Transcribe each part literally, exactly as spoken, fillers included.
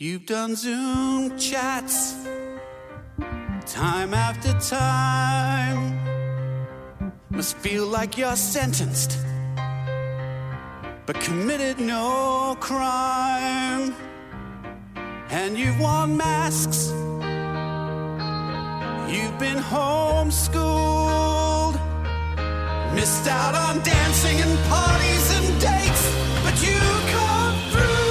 You've done Zoom chats time after time. Must feel like you're sentenced but committed no crime. And you've worn masks, you've been homeschooled, missed out on dancing and parties and dates, but you come through.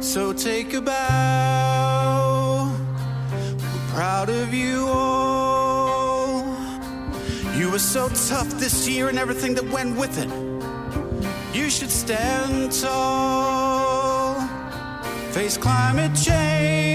So take a bow, we're proud of you all. You were so tough this year and everything that went with it. You should stand tall, face climate change.